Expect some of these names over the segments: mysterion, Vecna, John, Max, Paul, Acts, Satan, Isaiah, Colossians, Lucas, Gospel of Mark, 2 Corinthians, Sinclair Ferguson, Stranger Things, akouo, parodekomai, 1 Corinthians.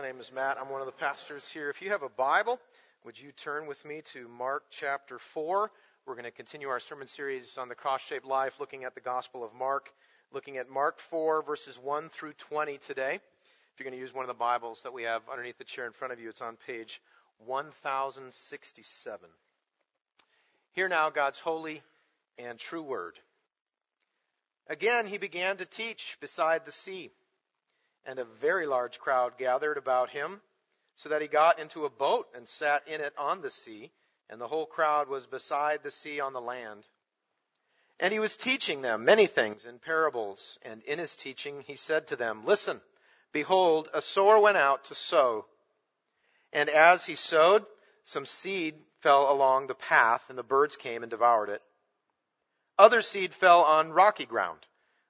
My name is Matt. I'm one of the pastors here. If you have a Bible, would you turn with me to Mark chapter 4? We're going to continue our sermon series on the cross-shaped life, looking at the Gospel of Mark, looking at Mark 4, verses 1 through 20 today. If you're going to use one of the Bibles that we have underneath the chair in front of you, it's on page 1067. Hear now God's holy and true word. Again, he began to teach beside the sea, and a very large crowd gathered about him, so that he got into a boat and sat in it on the sea, and the whole crowd was beside the sea on the land. And he was teaching them many things in parables, and in his teaching he said to them, "Listen, behold, a sower went out to sow. And as he sowed, some seed fell along the path, and the birds came and devoured it. Other seed fell on rocky ground,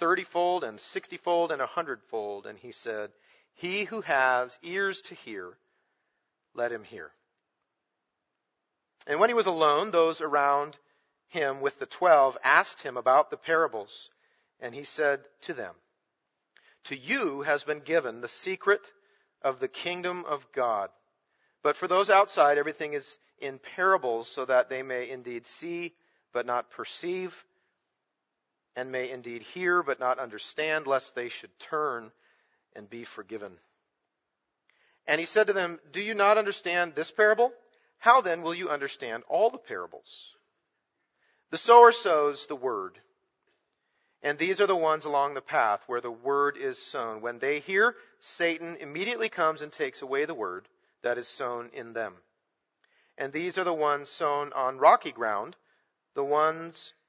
30-fold and 60-fold and 100-fold. And he said, "He who has ears to hear, let him hear." And when he was alone, those around him with the 12 asked him about the parables. And he said to them, "To you has been given the secret of the kingdom of God. But for those outside, everything is in parables, so that they may indeed see, but not perceive, and may indeed hear, but not understand, lest they should turn and be forgiven." And he said to them, "Do you not understand this parable? How then will you understand all the parables? The sower sows the word, and these are the ones along the path where the word is sown. When they hear, Satan immediately comes and takes away the word that is sown in them. And these are the ones sown on rocky ground, the ones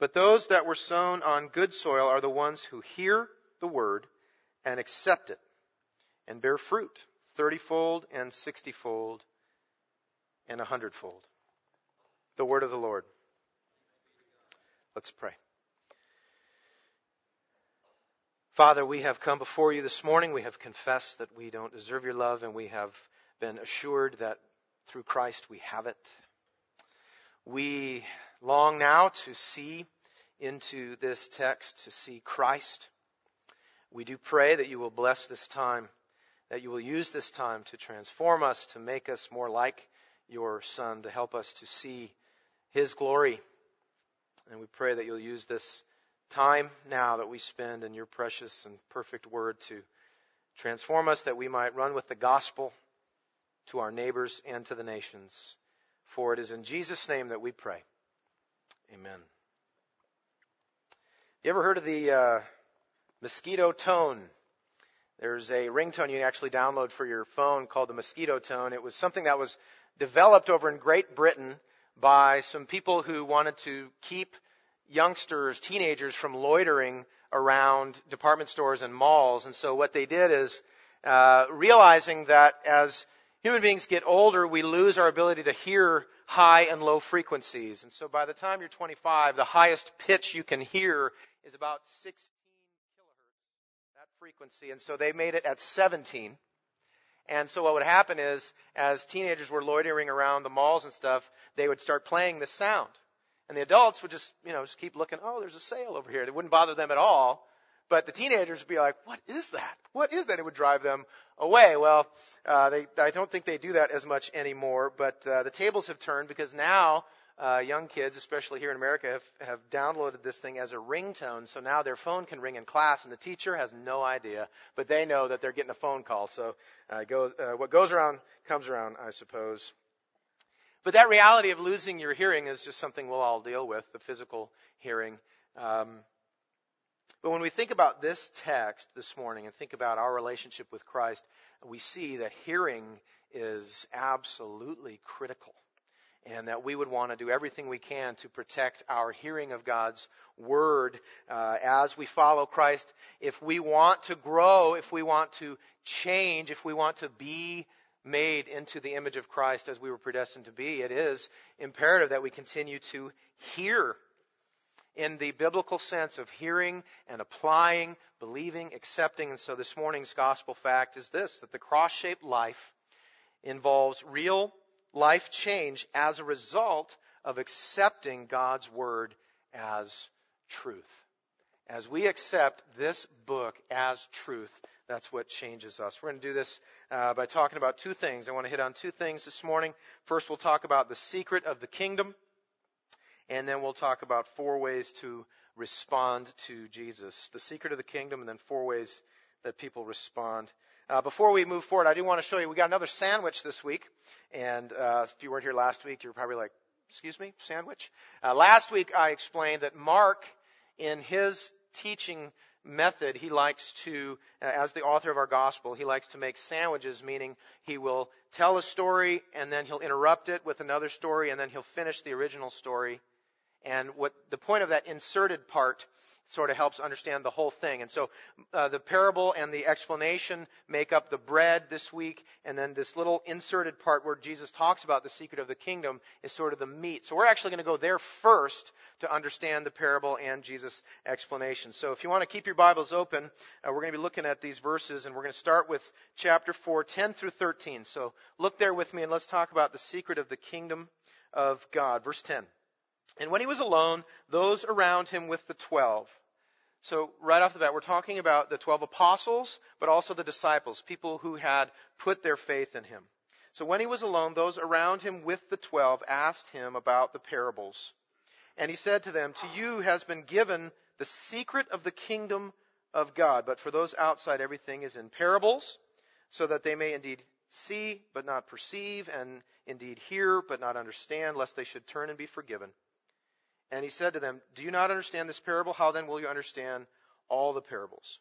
But those that were sown on good soil are the ones who hear the word and accept it, and bear fruit 30-fold and 60-fold and 100-fold. The word of the Lord. Let's pray. Father, we have come before you this morning. We have confessed that we don't deserve your love, and we have been assured that through Christ we have it. We long now to see into this text, to see Christ. We do pray that you will bless this time, that you will use this time to transform us, to make us more like your Son, to help us to see his glory. And we pray that you'll use this time now that we spend in your precious and perfect word to transform us, that we might run with the gospel to our neighbors and to the nations. For it is in Jesus' name that we pray. Amen. You ever heard of the mosquito tone? There's a ringtone you can actually download for your phone called the mosquito tone. It was something that was developed over in Great Britain by some people who wanted to keep youngsters, teenagers, from loitering around department stores and malls. And so what they did is, realizing that as human beings get older, we lose our ability to hear high and low frequencies. And so by the time you're 25, the highest pitch you can hear is about 16 kilohertz, that frequency. And so they made it at 17. And so what would happen is, as teenagers were loitering around the malls and stuff, they would start playing this sound. And the adults would just keep looking, "Oh, there's a sale over here." It wouldn't bother them at all. But the teenagers would be like, "What is that? What is that?" It would drive them away. Well, I don't think they do that as much anymore, but the tables have turned, because now young kids, especially here in America, have downloaded this thing as a ringtone. So now their phone can ring in class, and the teacher has no idea, but they know that they're getting a phone call. So what goes around comes around, I suppose. But that reality of losing your hearing is just something we'll all deal with, the physical hearing. But when we think about this text this morning and think about our relationship with Christ, we see that hearing is absolutely critical, and that we would want to do everything we can to protect our hearing of God's word as we follow Christ. If we want to grow, if we want to change, if we want to be made into the image of Christ as we were predestined to be, it is imperative that we continue to hear in the biblical sense of hearing and applying, believing, accepting. And so this morning's gospel fact is this, that the cross-shaped life involves real life change as a result of accepting God's word as truth. As we accept this book as truth, that's what changes us. We're going to do this by talking about two things. I want to hit on two things this morning. First, we'll talk about the secret of the kingdom. And then we'll talk about four ways to respond to Jesus. The secret of the kingdom, and then four ways that people respond. Before we move forward, I do want to show you, we got another sandwich this week. And if you weren't here last week, you're probably like, excuse me, sandwich? Last week, I explained that Mark, in his teaching method, he likes to, as the author of our gospel, he likes to make sandwiches, meaning he will tell a story and then he'll interrupt it with another story and then he'll finish the original story. And what the point of that inserted part sort of helps understand the whole thing. And so the parable and the explanation make up the bread this week. And then this little inserted part where Jesus talks about the secret of the kingdom is sort of the meat. So we're actually going to go there first to understand the parable and Jesus' explanation. So if you want to keep your Bibles open, we're going to be looking at these verses. And we're going to start with chapter 4, 10 through 13. So look there with me and let's talk about the secret of the kingdom of God. Verse 10. And when he was alone, those around him with the 12. So right off the bat, we're talking about the 12 apostles, but also the disciples, people who had put their faith in him. So when he was alone, those around him with the 12 asked him about the parables. And he said to them, to you has been given the secret of the kingdom of God. But for those outside, everything is in parables, so that they may indeed see, but not perceive, and indeed hear, but not understand, lest they should turn and be forgiven. And he said to them, do you not understand this parable? How then will you understand all the parables?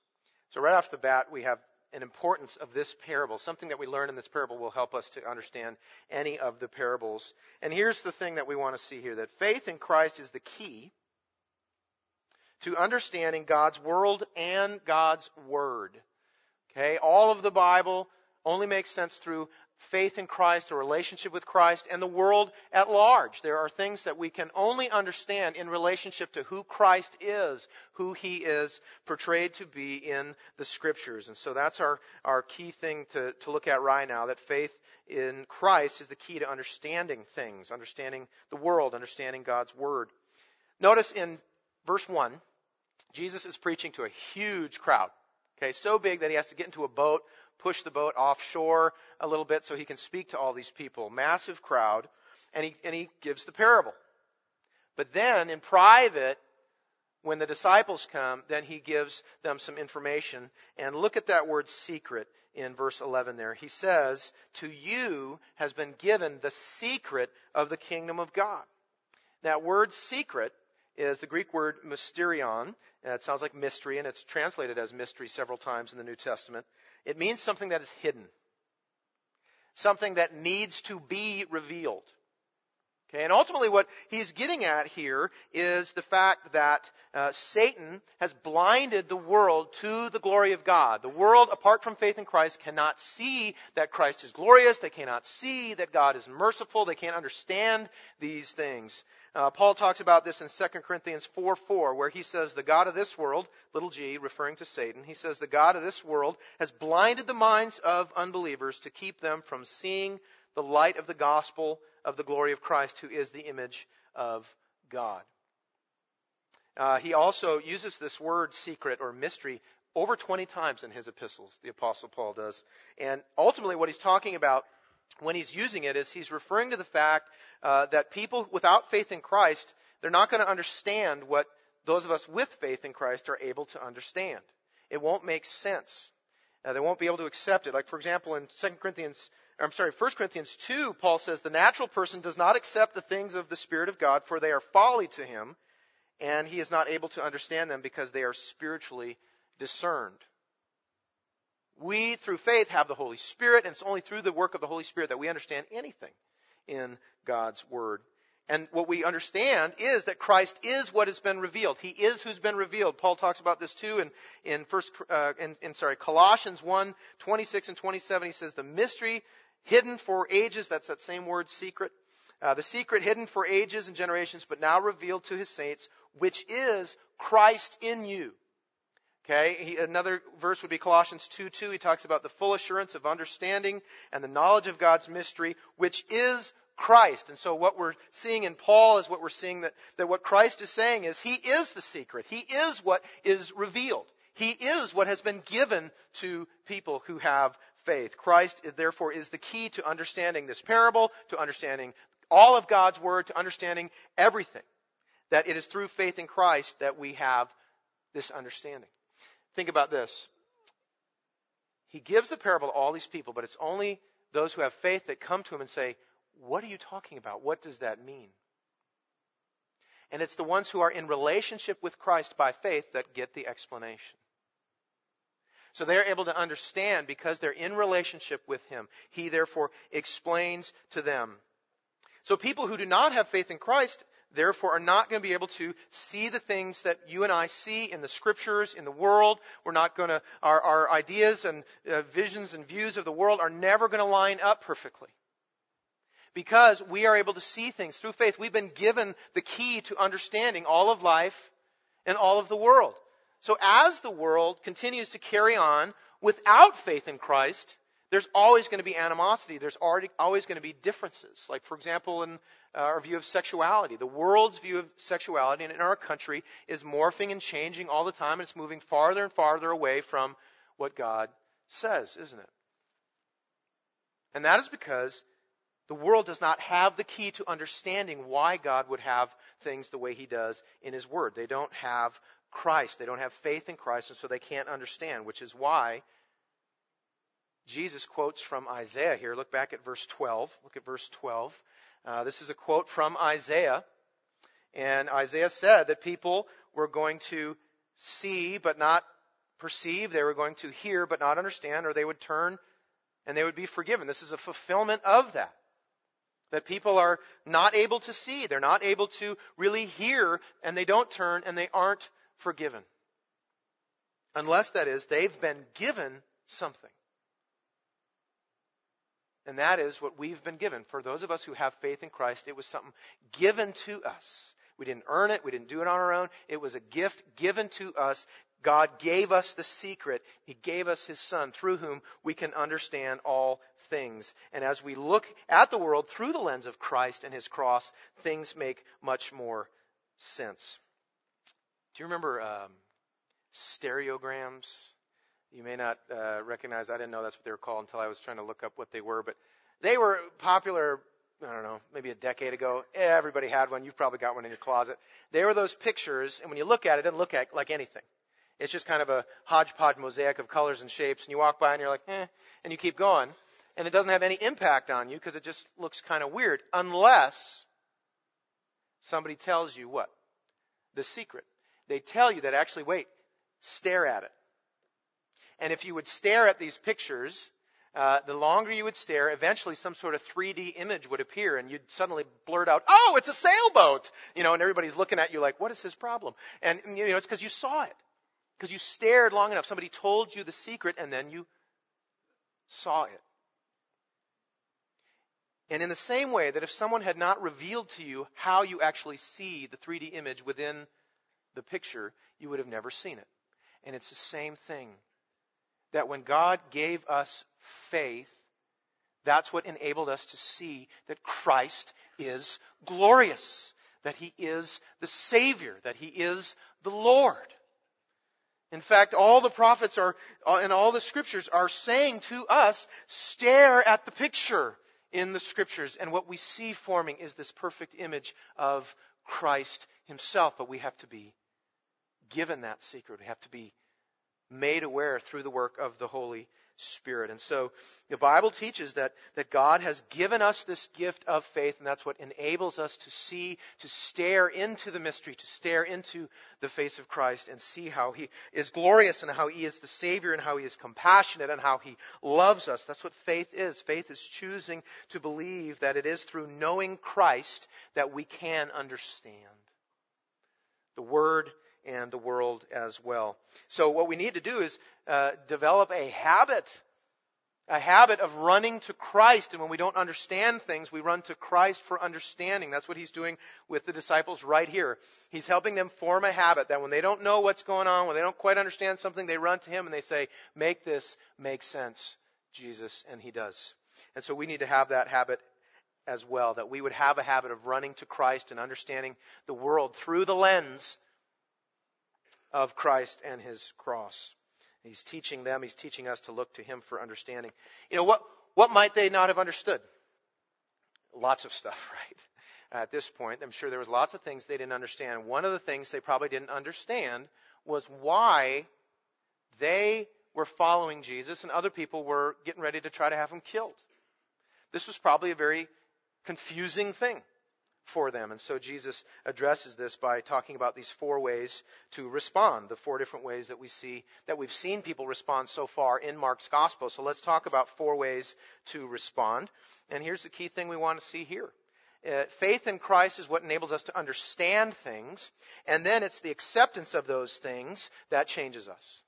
So right off the bat, we have an importance of this parable. Something that we learn in this parable will help us to understand any of the parables. And here's the thing that we want to see here, that faith in Christ is the key to understanding God's world and God's word. Okay, all of the Bible only makes sense through faith in Christ, a relationship with Christ, and the world at large. There are things that we can only understand in relationship to who Christ is, who he is portrayed to be in the scriptures. And so that's our key thing to look at right now, that faith in Christ is the key to understanding things, understanding the world, understanding God's word. Notice in verse 1, Jesus is preaching to a huge crowd. Okay, so big that he has to get into a boat, push the boat offshore a little bit so he can speak to all these people. Massive crowd. And he gives the parable. But then in private, when the disciples come, then he gives them some information. And look at that word secret in verse 11 there. He says, to you has been given the secret of the kingdom of God. That word secret is the Greek word mysterion. It sounds like mystery, and it's translated as mystery several times in the New Testament. It means something that is hidden, something that needs to be revealed. Okay, and ultimately what he's getting at here is the fact that Satan has blinded the world to the glory of God. The world, apart from faith in Christ, cannot see that Christ is glorious. They cannot see that God is merciful. They can't understand these things. Paul talks about this in 2 Corinthians 4:4, where he says, the God of this world, little g, referring to Satan, he says, the God of this world has blinded the minds of unbelievers to keep them from seeing the light of the gospel of the glory of Christ, who is the image of God. He also uses this word secret or mystery over 20 times in his epistles, the Apostle Paul does. And ultimately what he's talking about when he's using it is he's referring to the fact that people without faith in Christ, they're not going to understand what those of us with faith in Christ are able to understand. It won't make sense. They won't be able to accept it. Like, for example, in 1 Corinthians 2, Paul says, the natural person does not accept the things of the Spirit of God, for they are folly to him, and he is not able to understand them because they are spiritually discerned. We, through faith, have the Holy Spirit, and it's only through the work of the Holy Spirit that we understand anything in God's Word. And what we understand is that Christ is what has been revealed. He is who's been revealed. Paul talks about this too Colossians 1, 26 and 27. He says, the mystery hidden for ages, that's that same word, secret. The secret hidden for ages and generations, but now revealed to his saints, which is Christ in you. Okay, another verse would be Colossians 2:2. He talks about the full assurance of understanding and the knowledge of God's mystery, which is Christ. And so what we're seeing in Paul is what we're seeing that what Christ is saying is he is the secret. He is what is revealed. He is what has been given to people who have faith. Christ, therefore, is the key to understanding this parable, to understanding all of God's Word, to understanding everything. That it is through faith in Christ that we have this understanding. Think about this. He gives the parable to all these people, but it's only those who have faith that come to him and say, what are you talking about? What does that mean? And it's the ones who are in relationship with Christ by faith that get the explanation. So they're able to understand because they're in relationship with him. He therefore explains to them. So people who do not have faith in Christ, therefore, are not going to be able to see the things that you and I see in the Scriptures, in the world. We're not going to, our ideas and visions and views of the world are never going to line up perfectly. Because we are able to see things through faith. We've been given the key to understanding all of life and all of the world. So as the world continues to carry on without faith in Christ, there's always going to be animosity. There's always going to be differences. Like, for example, in our view of sexuality. The world's view of sexuality in our country is morphing and changing all the time, and it's moving farther and farther away from what God says, isn't it? And that is because the world does not have the key to understanding why God would have things the way he does in his Word. They don't have Christ. They don't have faith in Christ, and so they can't understand, which is why Jesus quotes from Isaiah here. Look back at verse 12. Look at verse 12. This is a quote from Isaiah. And Isaiah said that people were going to see but not perceive. They were going to hear but not understand, or they would turn and they would be forgiven. This is a fulfillment of that. That people are not able to see, they're not able to really hear, and they don't turn, and they aren't forgiven. Unless, that is, they've been given something. And that is what we've been given. For those of us who have faith in Christ, it was something given to us. We didn't earn it, we didn't do it on our own. It was a gift given to us. God gave us the secret. He gave us his Son, through whom we can understand all things. And as we look at the world through the lens of Christ and his cross, things make much more sense. Do you remember stereograms? You may not recognize. I didn't know that's what they were called until I was trying to look up what they were. But they were popular, I don't know, maybe a decade ago. Everybody had one. You've probably got one in your closet. They were those pictures, and when you look at it, it doesn't look like anything. It's just kind of a hodgepodge mosaic of colors and shapes, and you walk by and you're like, eh, and you keep going, and it doesn't have any impact on you because it just looks kind of weird, unless somebody tells you what? The secret. They tell you that, actually, wait, stare at it. And if you would stare at these pictures, the longer you would stare, eventually some sort of 3D image would appear, and you'd suddenly blurt out, oh, it's a sailboat! You know, and everybody's looking at you like, what is his problem? And, you know, it's because you saw it. Because you stared long enough. Somebody told you the secret, and then you saw it. And in the same way that if someone had not revealed to you how you actually see the 3D image within the picture, you would have never seen it. And it's the same thing. That when God gave us faith, that's what enabled us to see that Christ is glorious. That he is the Savior. That he is the Lord. In fact, all the prophets and all the Scriptures are saying to us, stare at the picture. in the Scriptures. And what we see forming is this perfect image of Christ himself. But we have to be given that secret. We have to be made aware through the work of the Holy Spirit. And so the Bible teaches that God has given us this gift of faith, and that's what enables us to see, to stare into the mystery, to stare into the face of Christ and see how he is glorious and how he is the Savior and how he is compassionate and how he loves us. That's what faith is. Faith is choosing to believe that it is through knowing Christ that we can understand the Word and the world as well. So what we need to do is develop a habit of running to Christ. And when we don't understand things, we run to Christ for understanding. That's what he's doing with the disciples right here. He's helping them form a habit that when they don't know what's going on, when they don't quite understand something, they run to him and they say, "Make this make sense, Jesus," and he does. And so we need to have that habit as well, that we would have a habit of running to Christ and understanding the world through the lens of Christ and his cross. He's teaching them, he's teaching us to look to him for understanding. You know, what might they not have understood? Lots of stuff, right? At this point, I'm sure there was lots of things they didn't understand. One of the things they probably didn't understand was why they were following Jesus and other people were getting ready to try to have him killed. This was probably a very confusing thing for them. And so Jesus addresses this by talking about these four ways to respond, the four different ways that we see, that we've seen people respond so far in Mark's gospel. So let's talk about four ways to respond. And here's the key thing we want to see here. Faith in Christ is what enables us to understand things, and then it's the acceptance of those things that changes us.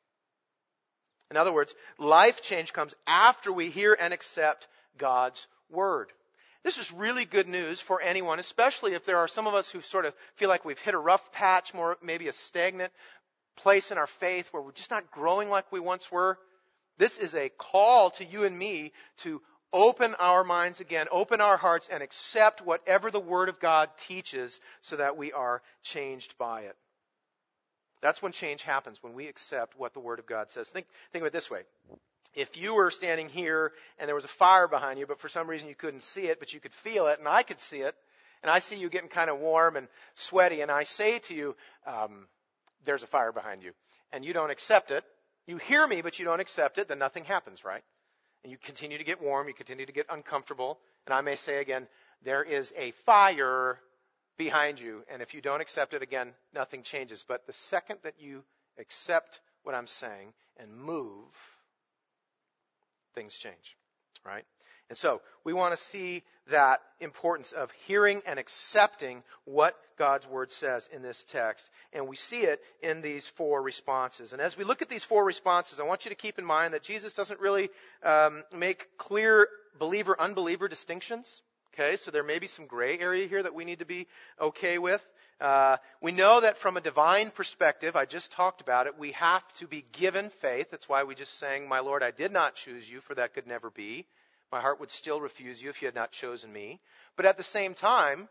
In other words, life change comes after we hear and accept God's word. This is really good news for anyone, especially if there are some of us who sort of feel like we've hit a rough patch, more maybe a stagnant place in our faith where we're just not growing like we once were. This is a call to you and me to open our minds again, open our hearts, and accept whatever the Word of God teaches so that we are changed by it. That's when change happens, when we accept what the Word of God says. Think of it this way. If you were standing here and there was a fire behind you, but for some reason you couldn't see it, but you could feel it, and I could see it, and I see you getting kind of warm and sweaty, and I say to you, there's a fire behind you, and you don't accept it. You hear me, but you don't accept it, then nothing happens, right? And you continue to get warm, you continue to get uncomfortable, and I may say again, there is a fire behind you, and if you don't accept it again, nothing changes. But the second that you accept what I'm saying and move, things change, right? And so we want to see that importance of hearing and accepting what God's word says in this text. And we see it in these four responses. And as we look at these four responses, I want you to keep in mind that Jesus doesn't really make clear believer-unbeliever distinctions. Okay, so there may be some gray area here that we need to be okay with. We know that from a divine perspective, I just talked about it, we have to be given faith. That's why we just sang, "My Lord, I did not choose you, for that could never be. My heart would still refuse you if you had not chosen me." But at the same time,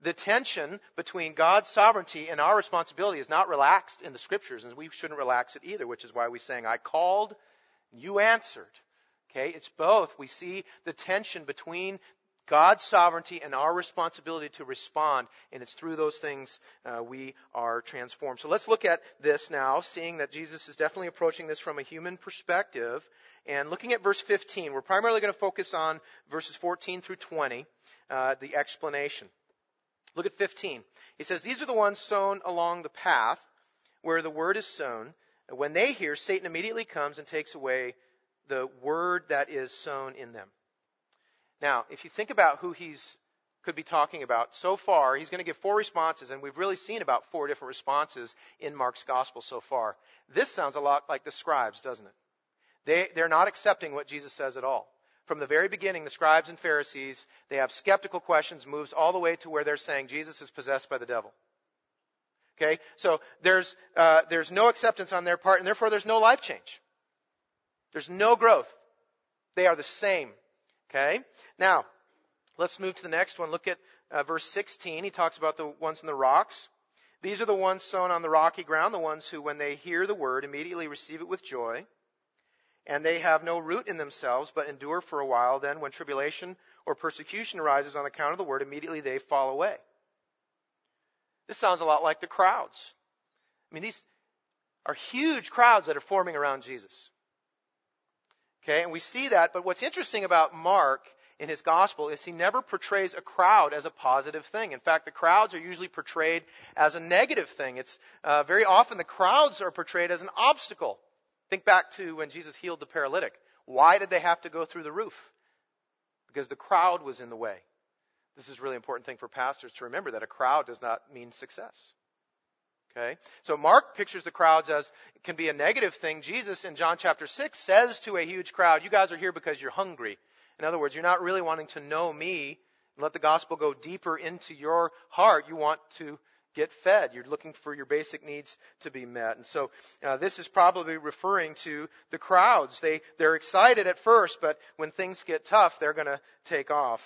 the tension between God's sovereignty and our responsibility is not relaxed in the Scriptures, and we shouldn't relax it either, which is why we sang, "I called, you answered." Okay, it's both. We see the tension between God's sovereignty and our responsibility to respond, and it's through those things we are transformed. So let's look at this now, seeing that Jesus is definitely approaching this from a human perspective. And looking at verse 15, we're primarily going to focus on verses 14 through 20, the explanation. Look at 15. He says, "These are the ones sown along the path where the word is sown. When they hear, Satan immediately comes and takes away the word that is sown in them." Now, if you think about who he's could be talking about, so far he's going to give four responses, and we've really seen about four different responses in Mark's gospel so far. This sounds a lot like the scribes, doesn't it? They're not accepting what Jesus says at all. From the very beginning, the scribes and Pharisees, they have skeptical questions, moves all the way to where they're saying Jesus is possessed by the devil. Okay, so there's no acceptance on their part, and therefore there's no life change. There's no growth. They are the same. Okay, now, let's move to the next one. Look at verse 16. He talks about the ones in the rocks. "These are the ones sown on the rocky ground, the ones who, when they hear the word, immediately receive it with joy. and they have no root in themselves, but endure for a while. Then when tribulation or persecution arises on account of the word, immediately they fall away. This sounds a lot like the crowds. I mean, these are huge crowds that are forming around Jesus. Okay, and we see that, but what's interesting about Mark in his gospel is he never portrays a crowd as a positive thing. In fact, the crowds are usually portrayed as a negative thing. It's very often the crowds are portrayed as an obstacle. Think back to when Jesus healed the paralytic. Why did they have to go through the roof? Because the crowd was in the way. This is a really important thing for pastors to remember, that a crowd does not mean success. Okay, so Mark pictures the crowds as it can be a negative thing. Jesus in John chapter 6 says to a huge crowd, you guys are here because you're hungry. In other words, you're not really wanting to know me and let the gospel go deeper into your heart. You want to get fed. You're looking for your basic needs to be met. And so this is probably referring to the crowds. They're excited at first, but when things get tough, they're going to take off.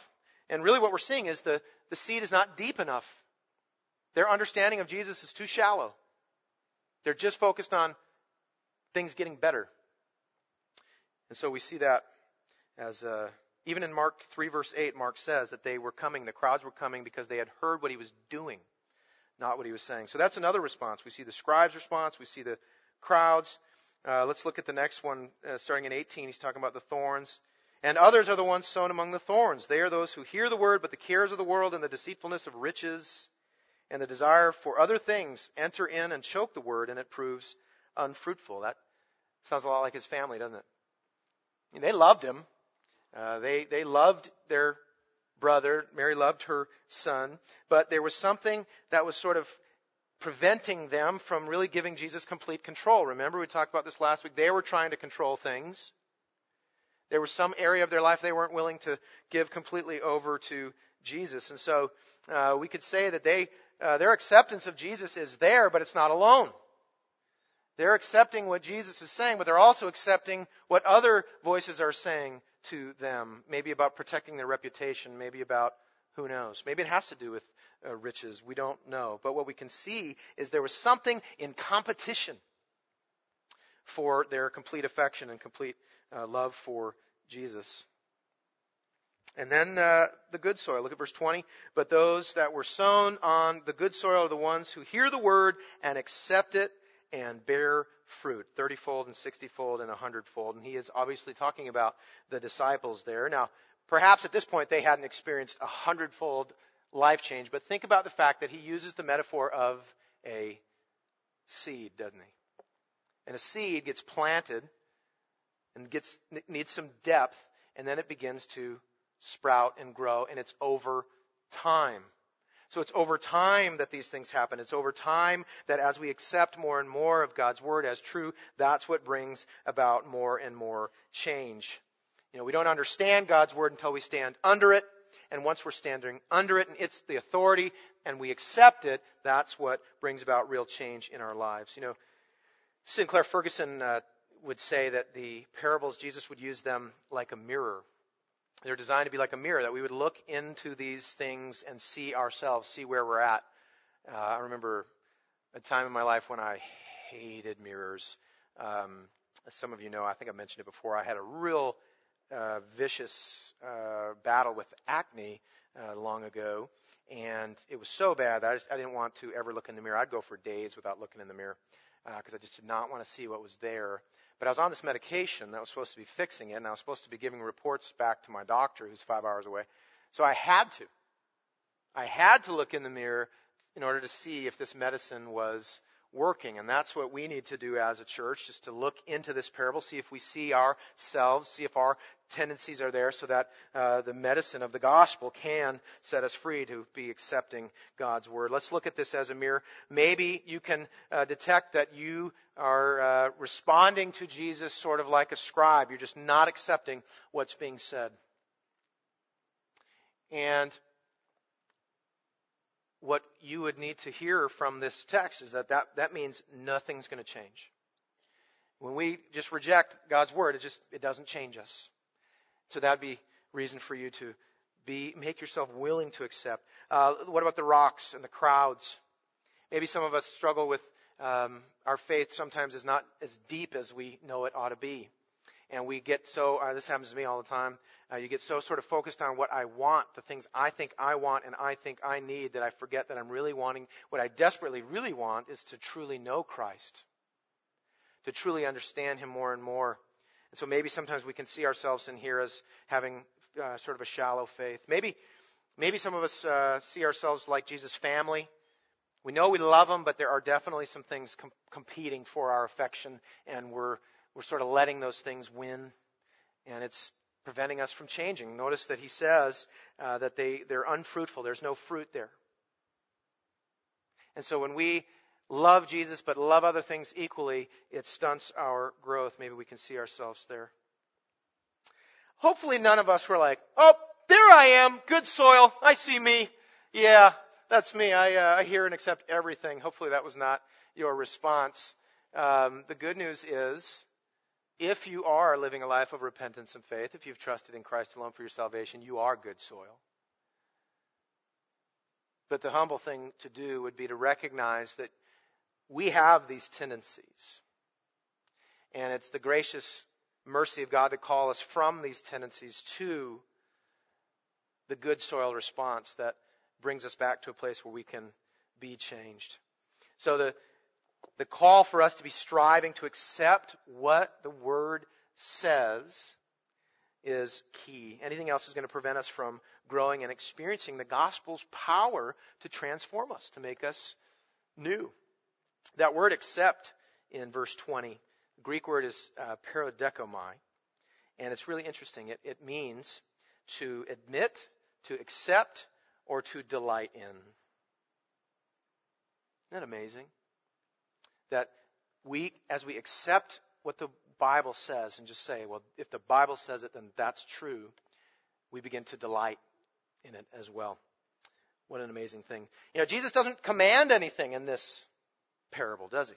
And really what we're seeing is the seed is not deep enough. Their understanding of Jesus is too shallow. They're just focused on things getting better. And so we see that as even in Mark 3, verse 8, Mark says that they were coming, the crowds were coming because they had heard what he was doing, not what he was saying. So that's another response. We see the scribes' response. We see the crowds. Let's look at the next one, starting in 18. He's talking about the thorns. And others are the ones sown among the thorns. They are those who hear the word, but the cares of the world and the deceitfulness of riches and the desire for other things enter in and choke the word, and it proves unfruitful. That sounds a lot like his family, doesn't it? And they loved him. They loved their brother. Mary loved her son. But there was something that was sort of preventing them from really giving Jesus complete control. Remember, we talked about this last week. They were trying to control things. There was some area of their life they weren't willing to give completely over to Jesus. And so we could say that their acceptance of Jesus is there, but it's not alone. They're accepting what Jesus is saying, but they're also accepting what other voices are saying to them. Maybe about protecting their reputation. Maybe about, who knows? Maybe it has to do with riches. We don't know. But what we can see is there was something in competition for their complete affection and complete love for Jesus. And then the good soil. Look at verse 20. But those that were sown on the good soil are the ones who hear the word and accept it and bear fruit, 30-fold and 60-fold and 100-fold. And he is obviously talking about the disciples there. Now, perhaps at this point they hadn't experienced 100-fold life change. But think about the fact that he uses the metaphor of a seed, doesn't he? And a seed gets planted and needs some depth. And then it begins to sprout and grow, and it's over time. So it's over time that these things happen. It's over time that as we accept more and more of God's word as true, that's what brings about more and more change. You know, we don't understand God's word until we stand under it. And once we're standing under it and it's the authority and we accept it, that's what brings about real change in our lives. You know, Sinclair Ferguson would say that the parables, Jesus would use them like a mirror. They're designed to be like a mirror, that we would look into these things and see ourselves, see where we're at. I remember a time in my life when I hated mirrors. As some of you know, I think I mentioned it before, I had a real vicious battle with acne long ago. And it was so bad that I didn't want to ever look in the mirror. I'd go for days without looking in the mirror because I just did not want to see what was there. But I was on this medication that was supposed to be fixing it, and I was supposed to be giving reports back to my doctor, who's 5 hours away. So I had to look in the mirror in order to see if this medicine was working. And that's what we need to do as a church, is to look into this parable, see if we see ourselves, see if our tendencies are there, so that the medicine of the gospel can set us free to be accepting God's word. Let's look at this as a mirror. Maybe you can detect that you are responding to Jesus sort of like a scribe. You're just not accepting what's being said. And what you would need to hear from this text is that means nothing's going to change. When we just reject God's word, it doesn't change us. So that'd be reason for you to make yourself willing to accept. What about the rocks and the crowds? Maybe some of us struggle with our faith sometimes is not as deep as we know it ought to be. And we get so, this happens to me all the time, you get so sort of focused on what I want, the things I think I want and I think I need, that I forget that I'm really wanting, what I desperately really want is to truly know Christ, to truly understand him more and more. And so maybe sometimes we can see ourselves in here as having sort of a shallow faith. Maybe some of us see ourselves like Jesus' family. We know we love them, but there are definitely some things competing for our affection, and we're sort of letting those things win, and it's preventing us from changing. Notice that he says that they're unfruitful. There's no fruit there. And so when we love Jesus but love other things equally, it stunts our growth. Maybe we can see ourselves there. Hopefully none of us were like, oh, there I am, good soil, I see me. Yeah, that's me. I hear and accept everything. Hopefully that was not your response. The good news is, if you are living a life of repentance and faith, if you've trusted in Christ alone for your salvation, you are good soil. But the humble thing to do would be to recognize that we have these tendencies. And it's the gracious mercy of God to call us from these tendencies to the good soil response that brings us back to a place where we can be changed. So the call for us to be striving to accept what the Word says is key. Anything else is going to prevent us from growing and experiencing the gospel's power to transform us, to make us new. That word accept in verse 20, the Greek word is parodekomai, and it's really interesting. It means to admit, to accept, or to delight in. Isn't that amazing? That as we accept what the Bible says and just say, well, if the Bible says it, then that's true, we begin to delight in it as well. What an amazing thing. You know, Jesus doesn't command anything in this parable, does he?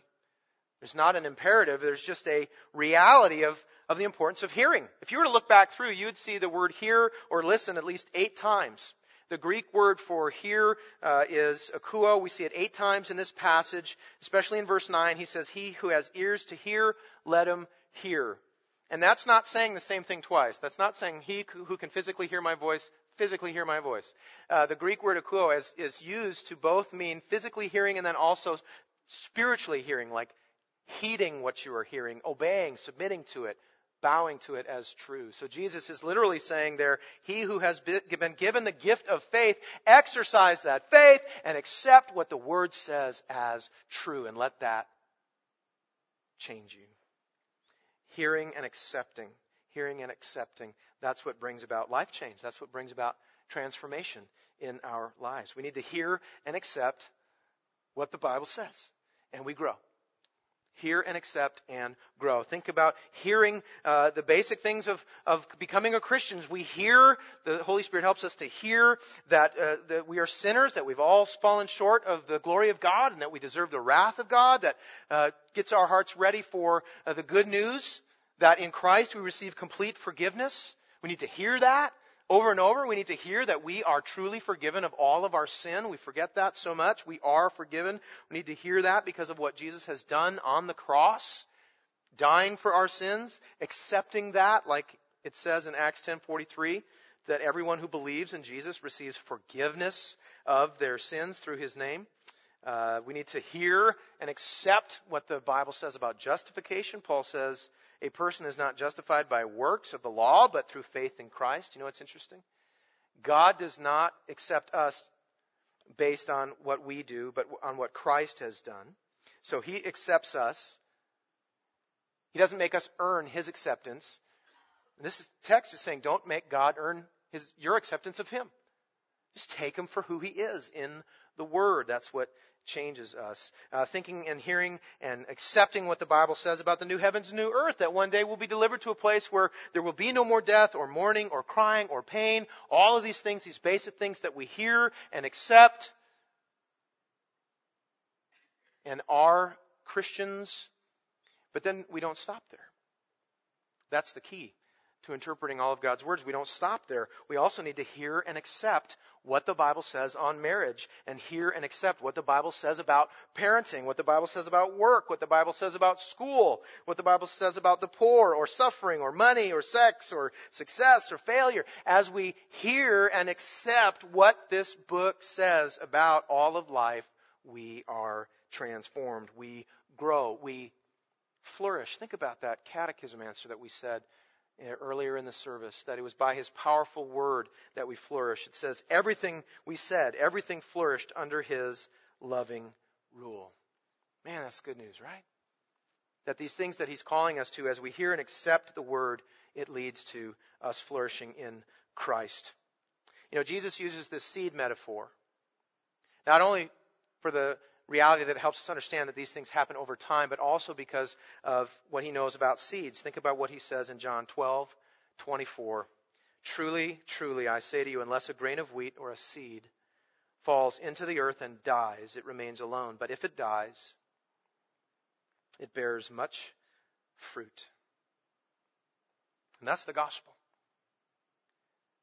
There's not an imperative. There's just a reality of the importance of hearing. If you were to look back through, you'd see the word hear or listen at least 8 times. The Greek word for hear is akouo. We see it 8 times in this passage, especially in verse 9. He says, he who has ears to hear, let him hear. And that's not saying the same thing twice. That's not saying he who can physically hear my voice, physically hear my voice. The Greek word akouo is used to both mean physically hearing and then also spiritually hearing, like heeding what you are hearing, obeying, submitting to it, bowing to it as true. So Jesus is literally saying there, he who has been given the gift of faith, exercise that faith and accept what the Word says as true, and let that change you. Hearing and accepting, that's what brings about life change. That's what brings about transformation in our lives. We need to hear and accept what the Bible says, and we grow. Hear and accept and grow. Think about hearing the basic things of becoming a Christian. We hear, the Holy Spirit helps us to hear that we are sinners, that we've all fallen short of the glory of God, and that we deserve the wrath of God. That gets our hearts ready for the good news that in Christ we receive complete forgiveness. We need to hear that. Over and over, we need to hear that we are truly forgiven of all of our sin. We forget that so much. We are forgiven. We need to hear that because of what Jesus has done on the cross, dying for our sins, accepting that, like it says in Acts 10:43, that everyone who believes in Jesus receives forgiveness of their sins through his name. We need to hear and accept what the Bible says about justification. Paul says, a person is not justified by works of the law, but through faith in Christ. You know what's interesting? God does not accept us based on what we do, but on what Christ has done. So he accepts us. He doesn't make us earn his acceptance. And this text is saying, don't make God earn your acceptance of him. Just take him for who he is in the Word. That's what changes us. Thinking and hearing and accepting what the Bible says about the new heavens and new earth, that one day we'll be delivered to a place where there will be no more death or mourning or crying or pain. All of these things, these basic things that we hear and accept and are Christians. But then we don't stop there. That's the key to interpreting all of God's words, we don't stop there. We also need to hear and accept what the Bible says on marriage, and hear and accept what the Bible says about parenting, what the Bible says about work, what the Bible says about school, what the Bible says about the poor or suffering or money or sex or success or failure. As we hear and accept what this book says about all of life, we are transformed. We grow. We flourish. Think about that catechism answer that we said earlier in the service, that it was by his powerful word that we flourish. It says everything we said, everything flourished under his loving rule. Man, that's good news, right? That these things that he's calling us to, as we hear and accept the word, it leads to us flourishing in Christ. You know, Jesus uses this seed metaphor, not only for the reality that helps us understand that these things happen over time, but also because of what he knows about seeds. Think about what he says in John 12:24. Truly, truly, I say to you, unless a grain of wheat or a seed falls into the earth and dies, it remains alone. But if it dies, it bears much fruit. And that's the gospel.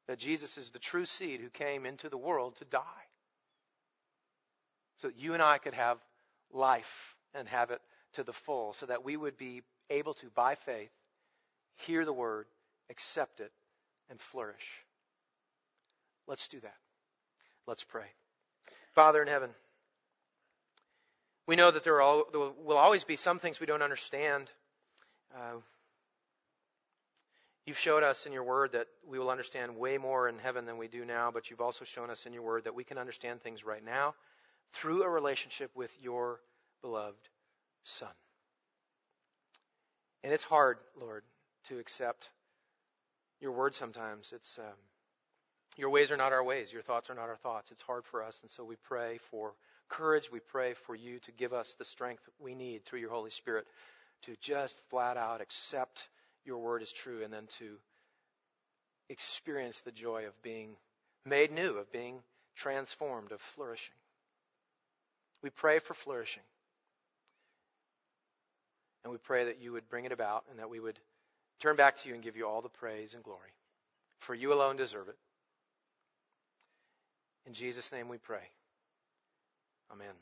That Jesus is the true seed who came into the world to die, so that you and I could have life and have it to the full, so that we would be able to, by faith, hear the word, accept it, and flourish. Let's do that. Let's pray. Father in heaven, we know that there will always be some things we don't understand. You've showed us in your word that we will understand way more in heaven than we do now, but you've also shown us in your word that we can understand things right now through a relationship with your beloved Son. And it's hard, Lord, to accept your word sometimes. It's your ways are not our ways. Your thoughts are not our thoughts. It's hard for us. And so we pray for courage. We pray for you to give us the strength we need through your Holy Spirit to just flat out accept your word as true, and then to experience the joy of being made new, of being transformed, of flourishing. We pray for flourishing, and we pray that you would bring it about, and that we would turn back to you and give you all the praise and glory, for you alone deserve it. In Jesus' name we pray. Amen.